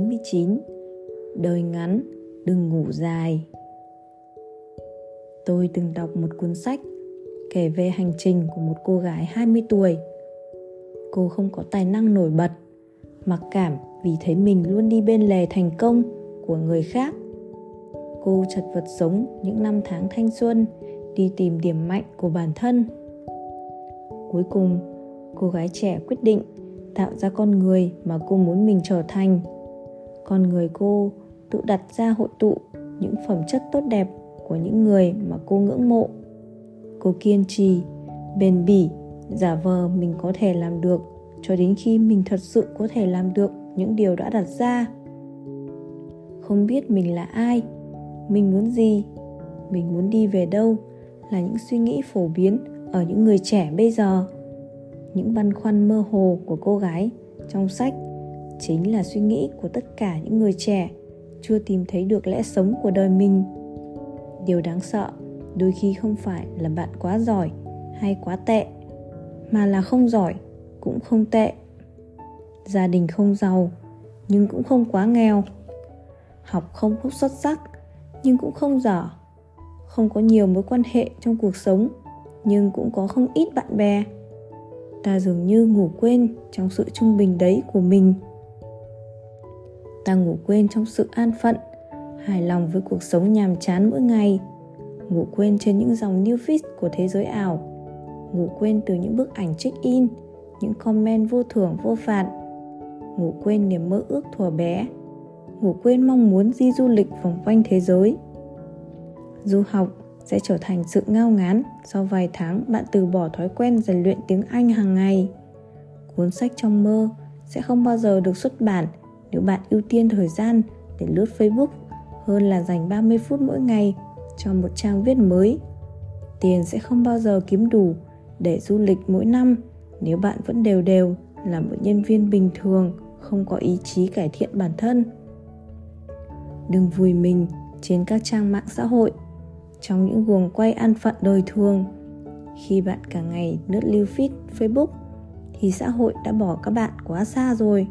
99. Đời ngắn, đừng ngủ dài. Tôi từng đọc một cuốn sách kể về hành trình của một cô gái 20 tuổi. Cô không có tài năng nổi bật, mặc cảm vì thấy mình luôn đi bên lề thành công của người khác. Cô chật vật sống những năm tháng thanh xuân, đi tìm điểm mạnh của bản thân. Cuối cùng, cô gái trẻ quyết định tạo ra con người mà cô muốn mình trở thành. Con người cô tự đặt ra hội tụ những phẩm chất tốt đẹp của những người mà cô ngưỡng mộ. Cô kiên trì, bền bỉ, giả vờ mình có thể làm được cho đến khi mình thật sự có thể làm được những điều đã đặt ra. Không biết mình là ai, mình muốn gì, mình muốn đi về đâu là những suy nghĩ phổ biến ở những người trẻ bây giờ. Những băn khoăn mơ hồ của cô gái trong sách chính là suy nghĩ của tất cả những người trẻ chưa tìm thấy được lẽ sống của đời mình. Điều đáng sợ đôi khi không phải là bạn quá giỏi hay quá tệ, mà là không giỏi cũng không tệ. Gia đình không giàu nhưng cũng không quá nghèo. Học không xuất sắc nhưng cũng không dở. Không có nhiều mối quan hệ trong cuộc sống nhưng cũng có không ít bạn bè. Ta dường như ngủ quên trong sự trung bình đấy của mình. Ta ngủ quên trong sự an phận, hài lòng với cuộc sống nhàm chán mỗi ngày. Ngủ quên trên những dòng new feed của thế giới ảo. Ngủ quên từ những bức ảnh check-in, những comment vô thưởng vô phạt. Ngủ quên niềm mơ ước thuở bé. Ngủ quên mong muốn đi du lịch vòng quanh thế giới. Du học sẽ trở thành sự ngao ngán sau vài tháng bạn từ bỏ thói quen rèn luyện tiếng Anh hàng ngày. Cuốn sách trong mơ sẽ không bao giờ được xuất bản nếu bạn ưu tiên thời gian để lướt Facebook hơn là dành 30 phút mỗi ngày cho một trang viết mới. Tiền sẽ không bao giờ kiếm đủ để du lịch mỗi năm nếu bạn vẫn đều đều là một nhân viên bình thường không có ý chí cải thiện bản thân. Đừng vùi mình trên các trang mạng xã hội, trong những guồng quay ăn phận đời thường. Khi bạn cả ngày lướt lưu feed Facebook thì xã hội đã bỏ các bạn quá xa rồi.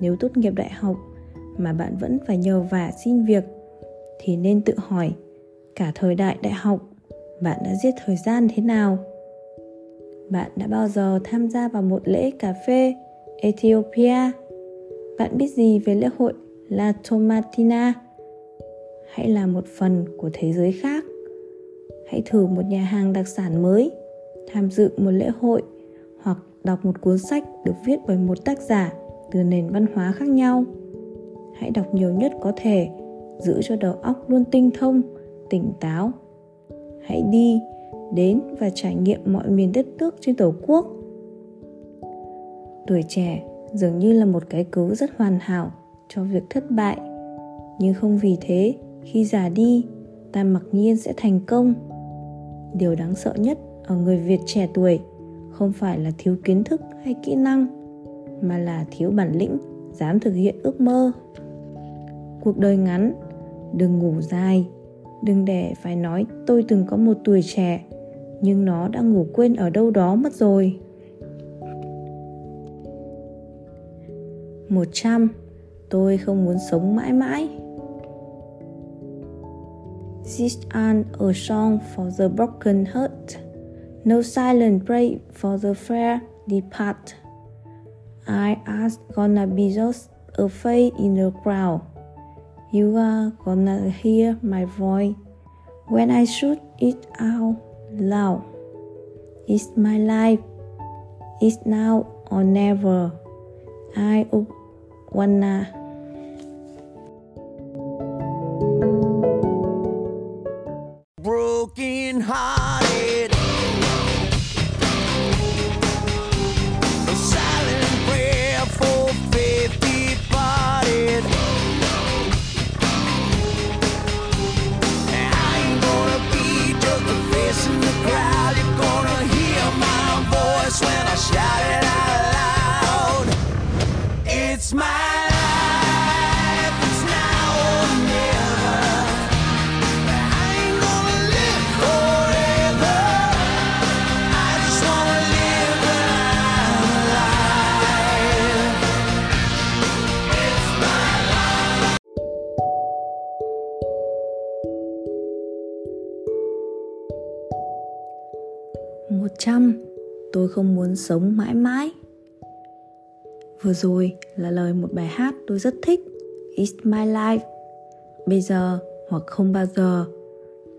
Nếu tốt nghiệp đại học mà bạn vẫn phải nhờ vả xin việc thì nên tự hỏi, cả thời đại đại học bạn đã giết thời gian thế nào? Bạn đã bao giờ tham gia vào một lễ cà phê Ethiopia? Bạn biết gì về lễ hội La Tomatina? Hãy là một phần của thế giới khác. Hãy thử một nhà hàng đặc sản mới, tham dự một lễ hội hoặc đọc một cuốn sách được viết bởi một tác giả từ nền văn hóa khác nhau. Hãy đọc nhiều nhất có thể, giữ cho đầu óc luôn tinh thông, tỉnh táo. Hãy đi, đến và trải nghiệm mọi miền đất nước trên Tổ quốc. Tuổi trẻ dường như là một cái cớ rất hoàn hảo cho việc thất bại, nhưng không vì thế khi già đi ta mặc nhiên sẽ thành công. Điều đáng sợ nhất ở người Việt trẻ tuổi không phải là thiếu kiến thức hay kỹ năng, mà là thiếu bản lĩnh dám thực hiện ước mơ. Cuộc đời ngắn, đừng ngủ dài. Đừng để phải nói tôi từng có một tuổi trẻ nhưng nó đã ngủ quên ở đâu đó mất rồi. 100. Tôi không muốn sống mãi mãi. This ain't a song for the broken heart, no silent prayer for the fair depart. I am gonna be just a face in the crowd. You are gonna hear my voice when I shout it out loud. It's my life. It's now or never. I wanna. Broken hearted. A silent prayer for faith departed. When I shout it out loud, it's my life. 100. Tôi không muốn sống mãi mãi. Vừa rồi là lời một bài hát tôi rất thích, It's My Life. Bây giờ hoặc không bao giờ.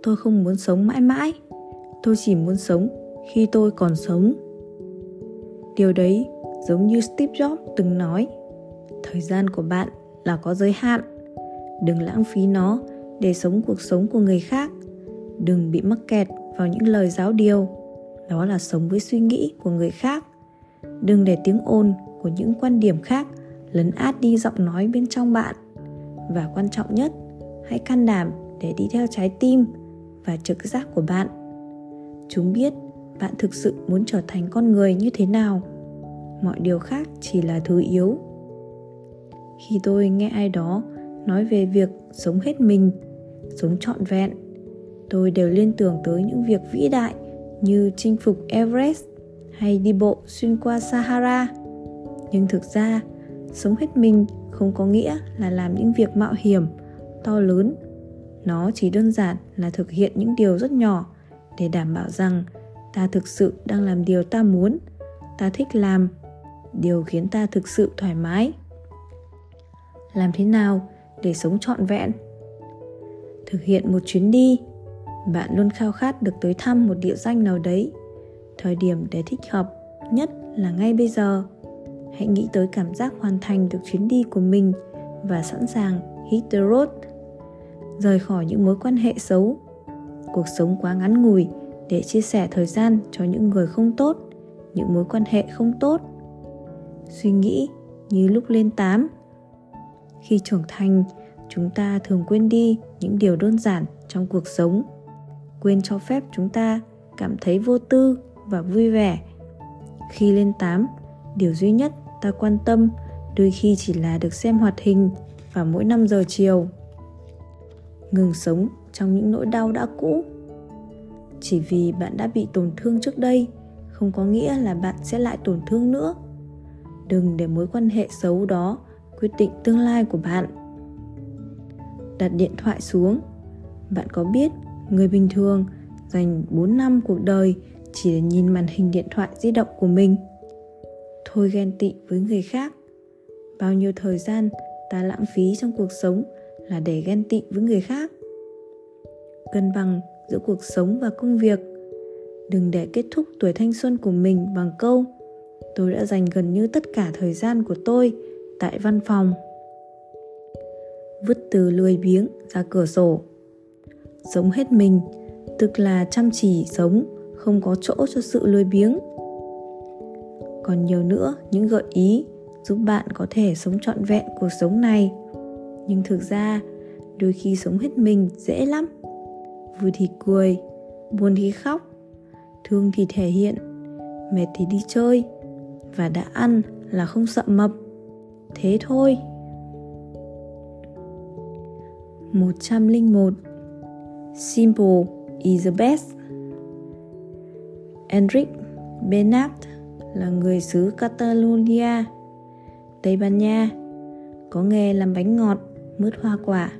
Tôi không muốn sống mãi mãi. Tôi chỉ muốn sống khi tôi còn sống. Điều đấy giống như Steve Jobs từng nói, thời gian của bạn là có giới hạn. Đừng lãng phí nó để sống cuộc sống của người khác. Đừng bị mắc kẹt vào những lời giáo điều. Đó là sống với suy nghĩ của người khác. Đừng để tiếng ồn của những quan điểm khác lấn át đi giọng nói bên trong bạn. Và quan trọng nhất, hãy can đảm để đi theo trái tim và trực giác của bạn. Chúng biết bạn thực sự muốn trở thành con người như thế nào. Mọi điều khác chỉ là thứ yếu. Khi tôi nghe ai đó nói về việc sống hết mình, sống trọn vẹn, tôi đều liên tưởng tới những việc vĩ đại như chinh phục Everest hay đi bộ xuyên qua Sahara. Nhưng thực ra, sống hết mình không có nghĩa là làm những việc mạo hiểm, to lớn. Nó chỉ đơn giản là thực hiện những điều rất nhỏ để đảm bảo rằng ta thực sự đang làm điều ta muốn, ta thích làm, điều khiến ta thực sự thoải mái. Làm thế nào để sống trọn vẹn? Thực hiện một chuyến đi. Bạn luôn khao khát được tới thăm một địa danh nào đấy. Thời điểm để thích hợp nhất là ngay bây giờ. Hãy nghĩ tới cảm giác hoàn thành được chuyến đi của mình và sẵn sàng hit the road. Rời khỏi những mối quan hệ xấu. Cuộc sống quá ngắn ngủi để chia sẻ thời gian cho những người không tốt, những mối quan hệ không tốt. Suy nghĩ như lúc lên 8. Khi trưởng thành, chúng ta thường quên đi những điều đơn giản trong cuộc sống. Quên cho phép chúng ta cảm thấy vô tư và vui vẻ. Khi lên 8, điều duy nhất ta quan tâm đôi khi chỉ là được xem hoạt hình vào mỗi 5 giờ chiều. Ngừng sống trong những nỗi đau đã cũ. Chỉ vì bạn đã bị tổn thương trước đây, không có nghĩa là bạn sẽ lại tổn thương nữa. Đừng để mối quan hệ xấu đó quyết định tương lai của bạn. Đặt điện thoại xuống. Bạn có biết người bình thường dành 4 năm cuộc đời chỉ để nhìn màn hình điện thoại di động của mình? Thôi ghen tị với người khác. Bao nhiêu thời gian ta lãng phí trong cuộc sống là để ghen tị với người khác. Cân bằng giữa cuộc sống và công việc. Đừng để kết thúc tuổi thanh xuân của mình bằng câu "Tôi đã dành gần như tất cả thời gian của tôi tại văn phòng". Vứt từ lười biếng ra cửa sổ. Sống hết mình, tức là chăm chỉ sống, không có chỗ cho sự lười biếng. Còn nhiều nữa những gợi ý giúp bạn có thể sống trọn vẹn cuộc sống này. Nhưng thực ra, đôi khi sống hết mình dễ lắm. Vui thì cười, buồn thì khóc, thương thì thể hiện, mệt thì đi chơi, và đã ăn là không sợ mập. Thế thôi. 101. Simple is the best. Enric Bernat là người xứ Catalonia, Tây Ban Nha, có nghề làm bánh ngọt, mứt hoa quả.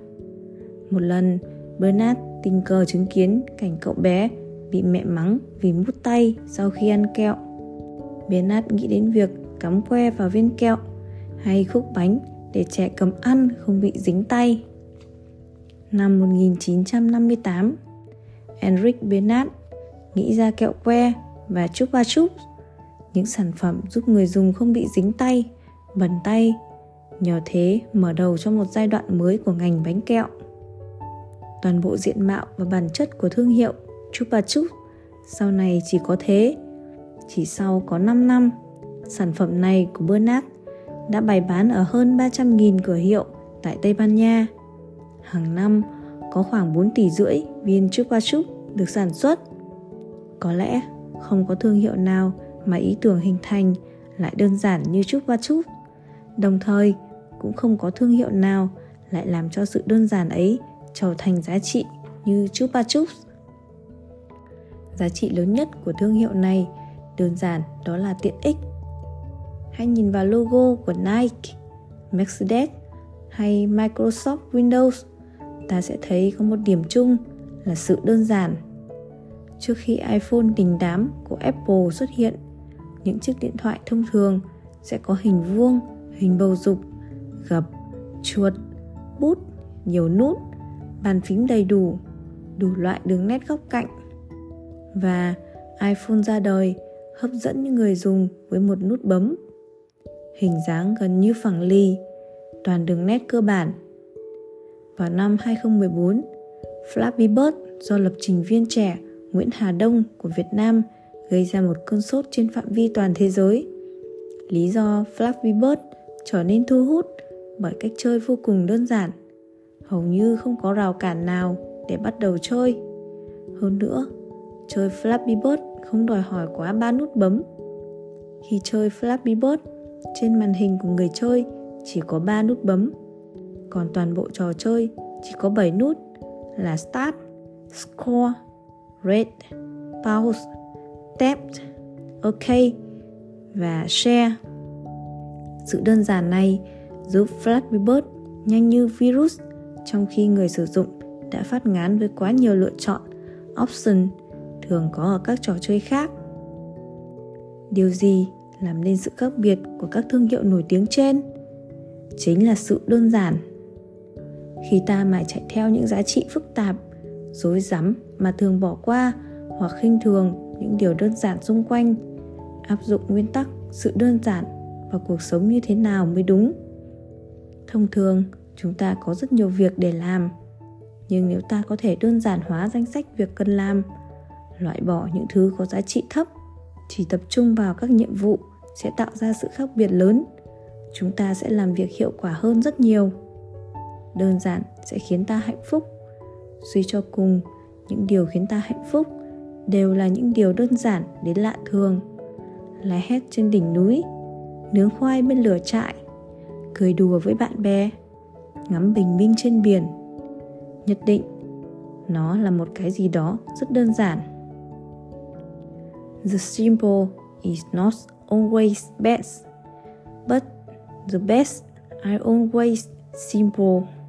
Một lần, Bernat tình cờ chứng kiến cảnh cậu bé bị mẹ mắng vì mút tay sau khi ăn kẹo. Bernat nghĩ đến việc cắm que vào viên kẹo hay khúc bánh để trẻ cầm ăn không bị dính tay. Năm 1958, Enric Bernard nghĩ ra kẹo que và Chupa Chups, những sản phẩm giúp người dùng không bị dính tay, bẩn tay. Nhờ thế mở đầu cho một giai đoạn mới của ngành bánh kẹo. Toàn bộ diện mạo và bản chất của thương hiệu Chupa Chups sau này chỉ có thế. Chỉ sau có 5 năm, sản phẩm này của Bernard đã bày bán ở hơn 300.000 cửa hiệu tại Tây Ban Nha. Hàng năm có khoảng 4,5 tỷ viên Chupa Chups được sản xuất. Có lẽ không có thương hiệu nào mà ý tưởng hình thành lại đơn giản như Chupa Chups. Đồng thời cũng không có thương hiệu nào lại làm cho sự đơn giản ấy trở thành giá trị như Chupa Chups. Giá trị lớn nhất của thương hiệu này đơn giản đó là tiện ích. Hãy nhìn vào logo của Nike, Mercedes hay Microsoft Windows, ta sẽ thấy có một điểm chung là sự đơn giản. trước khi iPhone đình đám của Apple xuất hiện, những chiếc điện thoại thông thường sẽ có hình vuông, hình bầu dục, gập, chuột, bút, nhiều nút, bàn phím đầy đủ, đủ loại đường nét góc cạnh. Và iPhone ra đời hấp dẫn những người dùng với một nút bấm. Hình dáng gần như phẳng lì, toàn đường nét cơ bản. Vào năm 2014, Flappy Bird do lập trình viên trẻ Nguyễn Hà Đông của Việt Nam gây ra một cơn sốt trên phạm vi toàn thế giới. Lý do Flappy Bird trở nên thu hút bởi cách chơi vô cùng đơn giản, hầu như không có rào cản nào để bắt đầu chơi. Hơn nữa, chơi Flappy Bird không đòi hỏi quá 3 nút bấm. Khi chơi Flappy Bird, trên màn hình của người chơi chỉ có 3 nút bấm, còn toàn bộ trò chơi chỉ có 7 nút là Start, Score, Rate, Pause, Tap, OK và Share. Sự đơn giản này giúp Flappy Bird nhanh như virus, trong khi người sử dụng đã phát ngán với quá nhiều lựa chọn, option thường có ở các trò chơi khác. Điều gì làm nên sự khác biệt của các thương hiệu nổi tiếng trên? Chính là sự đơn giản. Khi ta mải chạy theo những giá trị phức tạp, rối rắm mà thường bỏ qua hoặc khinh thường những điều đơn giản xung quanh, áp dụng nguyên tắc sự đơn giản vào cuộc sống như thế nào mới đúng? Thông thường, chúng ta có rất nhiều việc để làm, nhưng nếu ta có thể đơn giản hóa danh sách việc cần làm, loại bỏ những thứ có giá trị thấp, chỉ tập trung vào các nhiệm vụ sẽ tạo ra sự khác biệt lớn. Chúng ta sẽ làm việc hiệu quả hơn rất nhiều. Đơn giản sẽ khiến ta hạnh phúc. Suy cho cùng, những điều khiến ta hạnh phúc đều là những điều đơn giản đến lạ thường. Lá hét trên đỉnh núi, nướng khoai bên lửa trại, cười đùa với bạn bè, ngắm bình minh trên biển. Nhất định, nó là một cái gì đó rất đơn giản. The simple is not always best, but the best are always simple.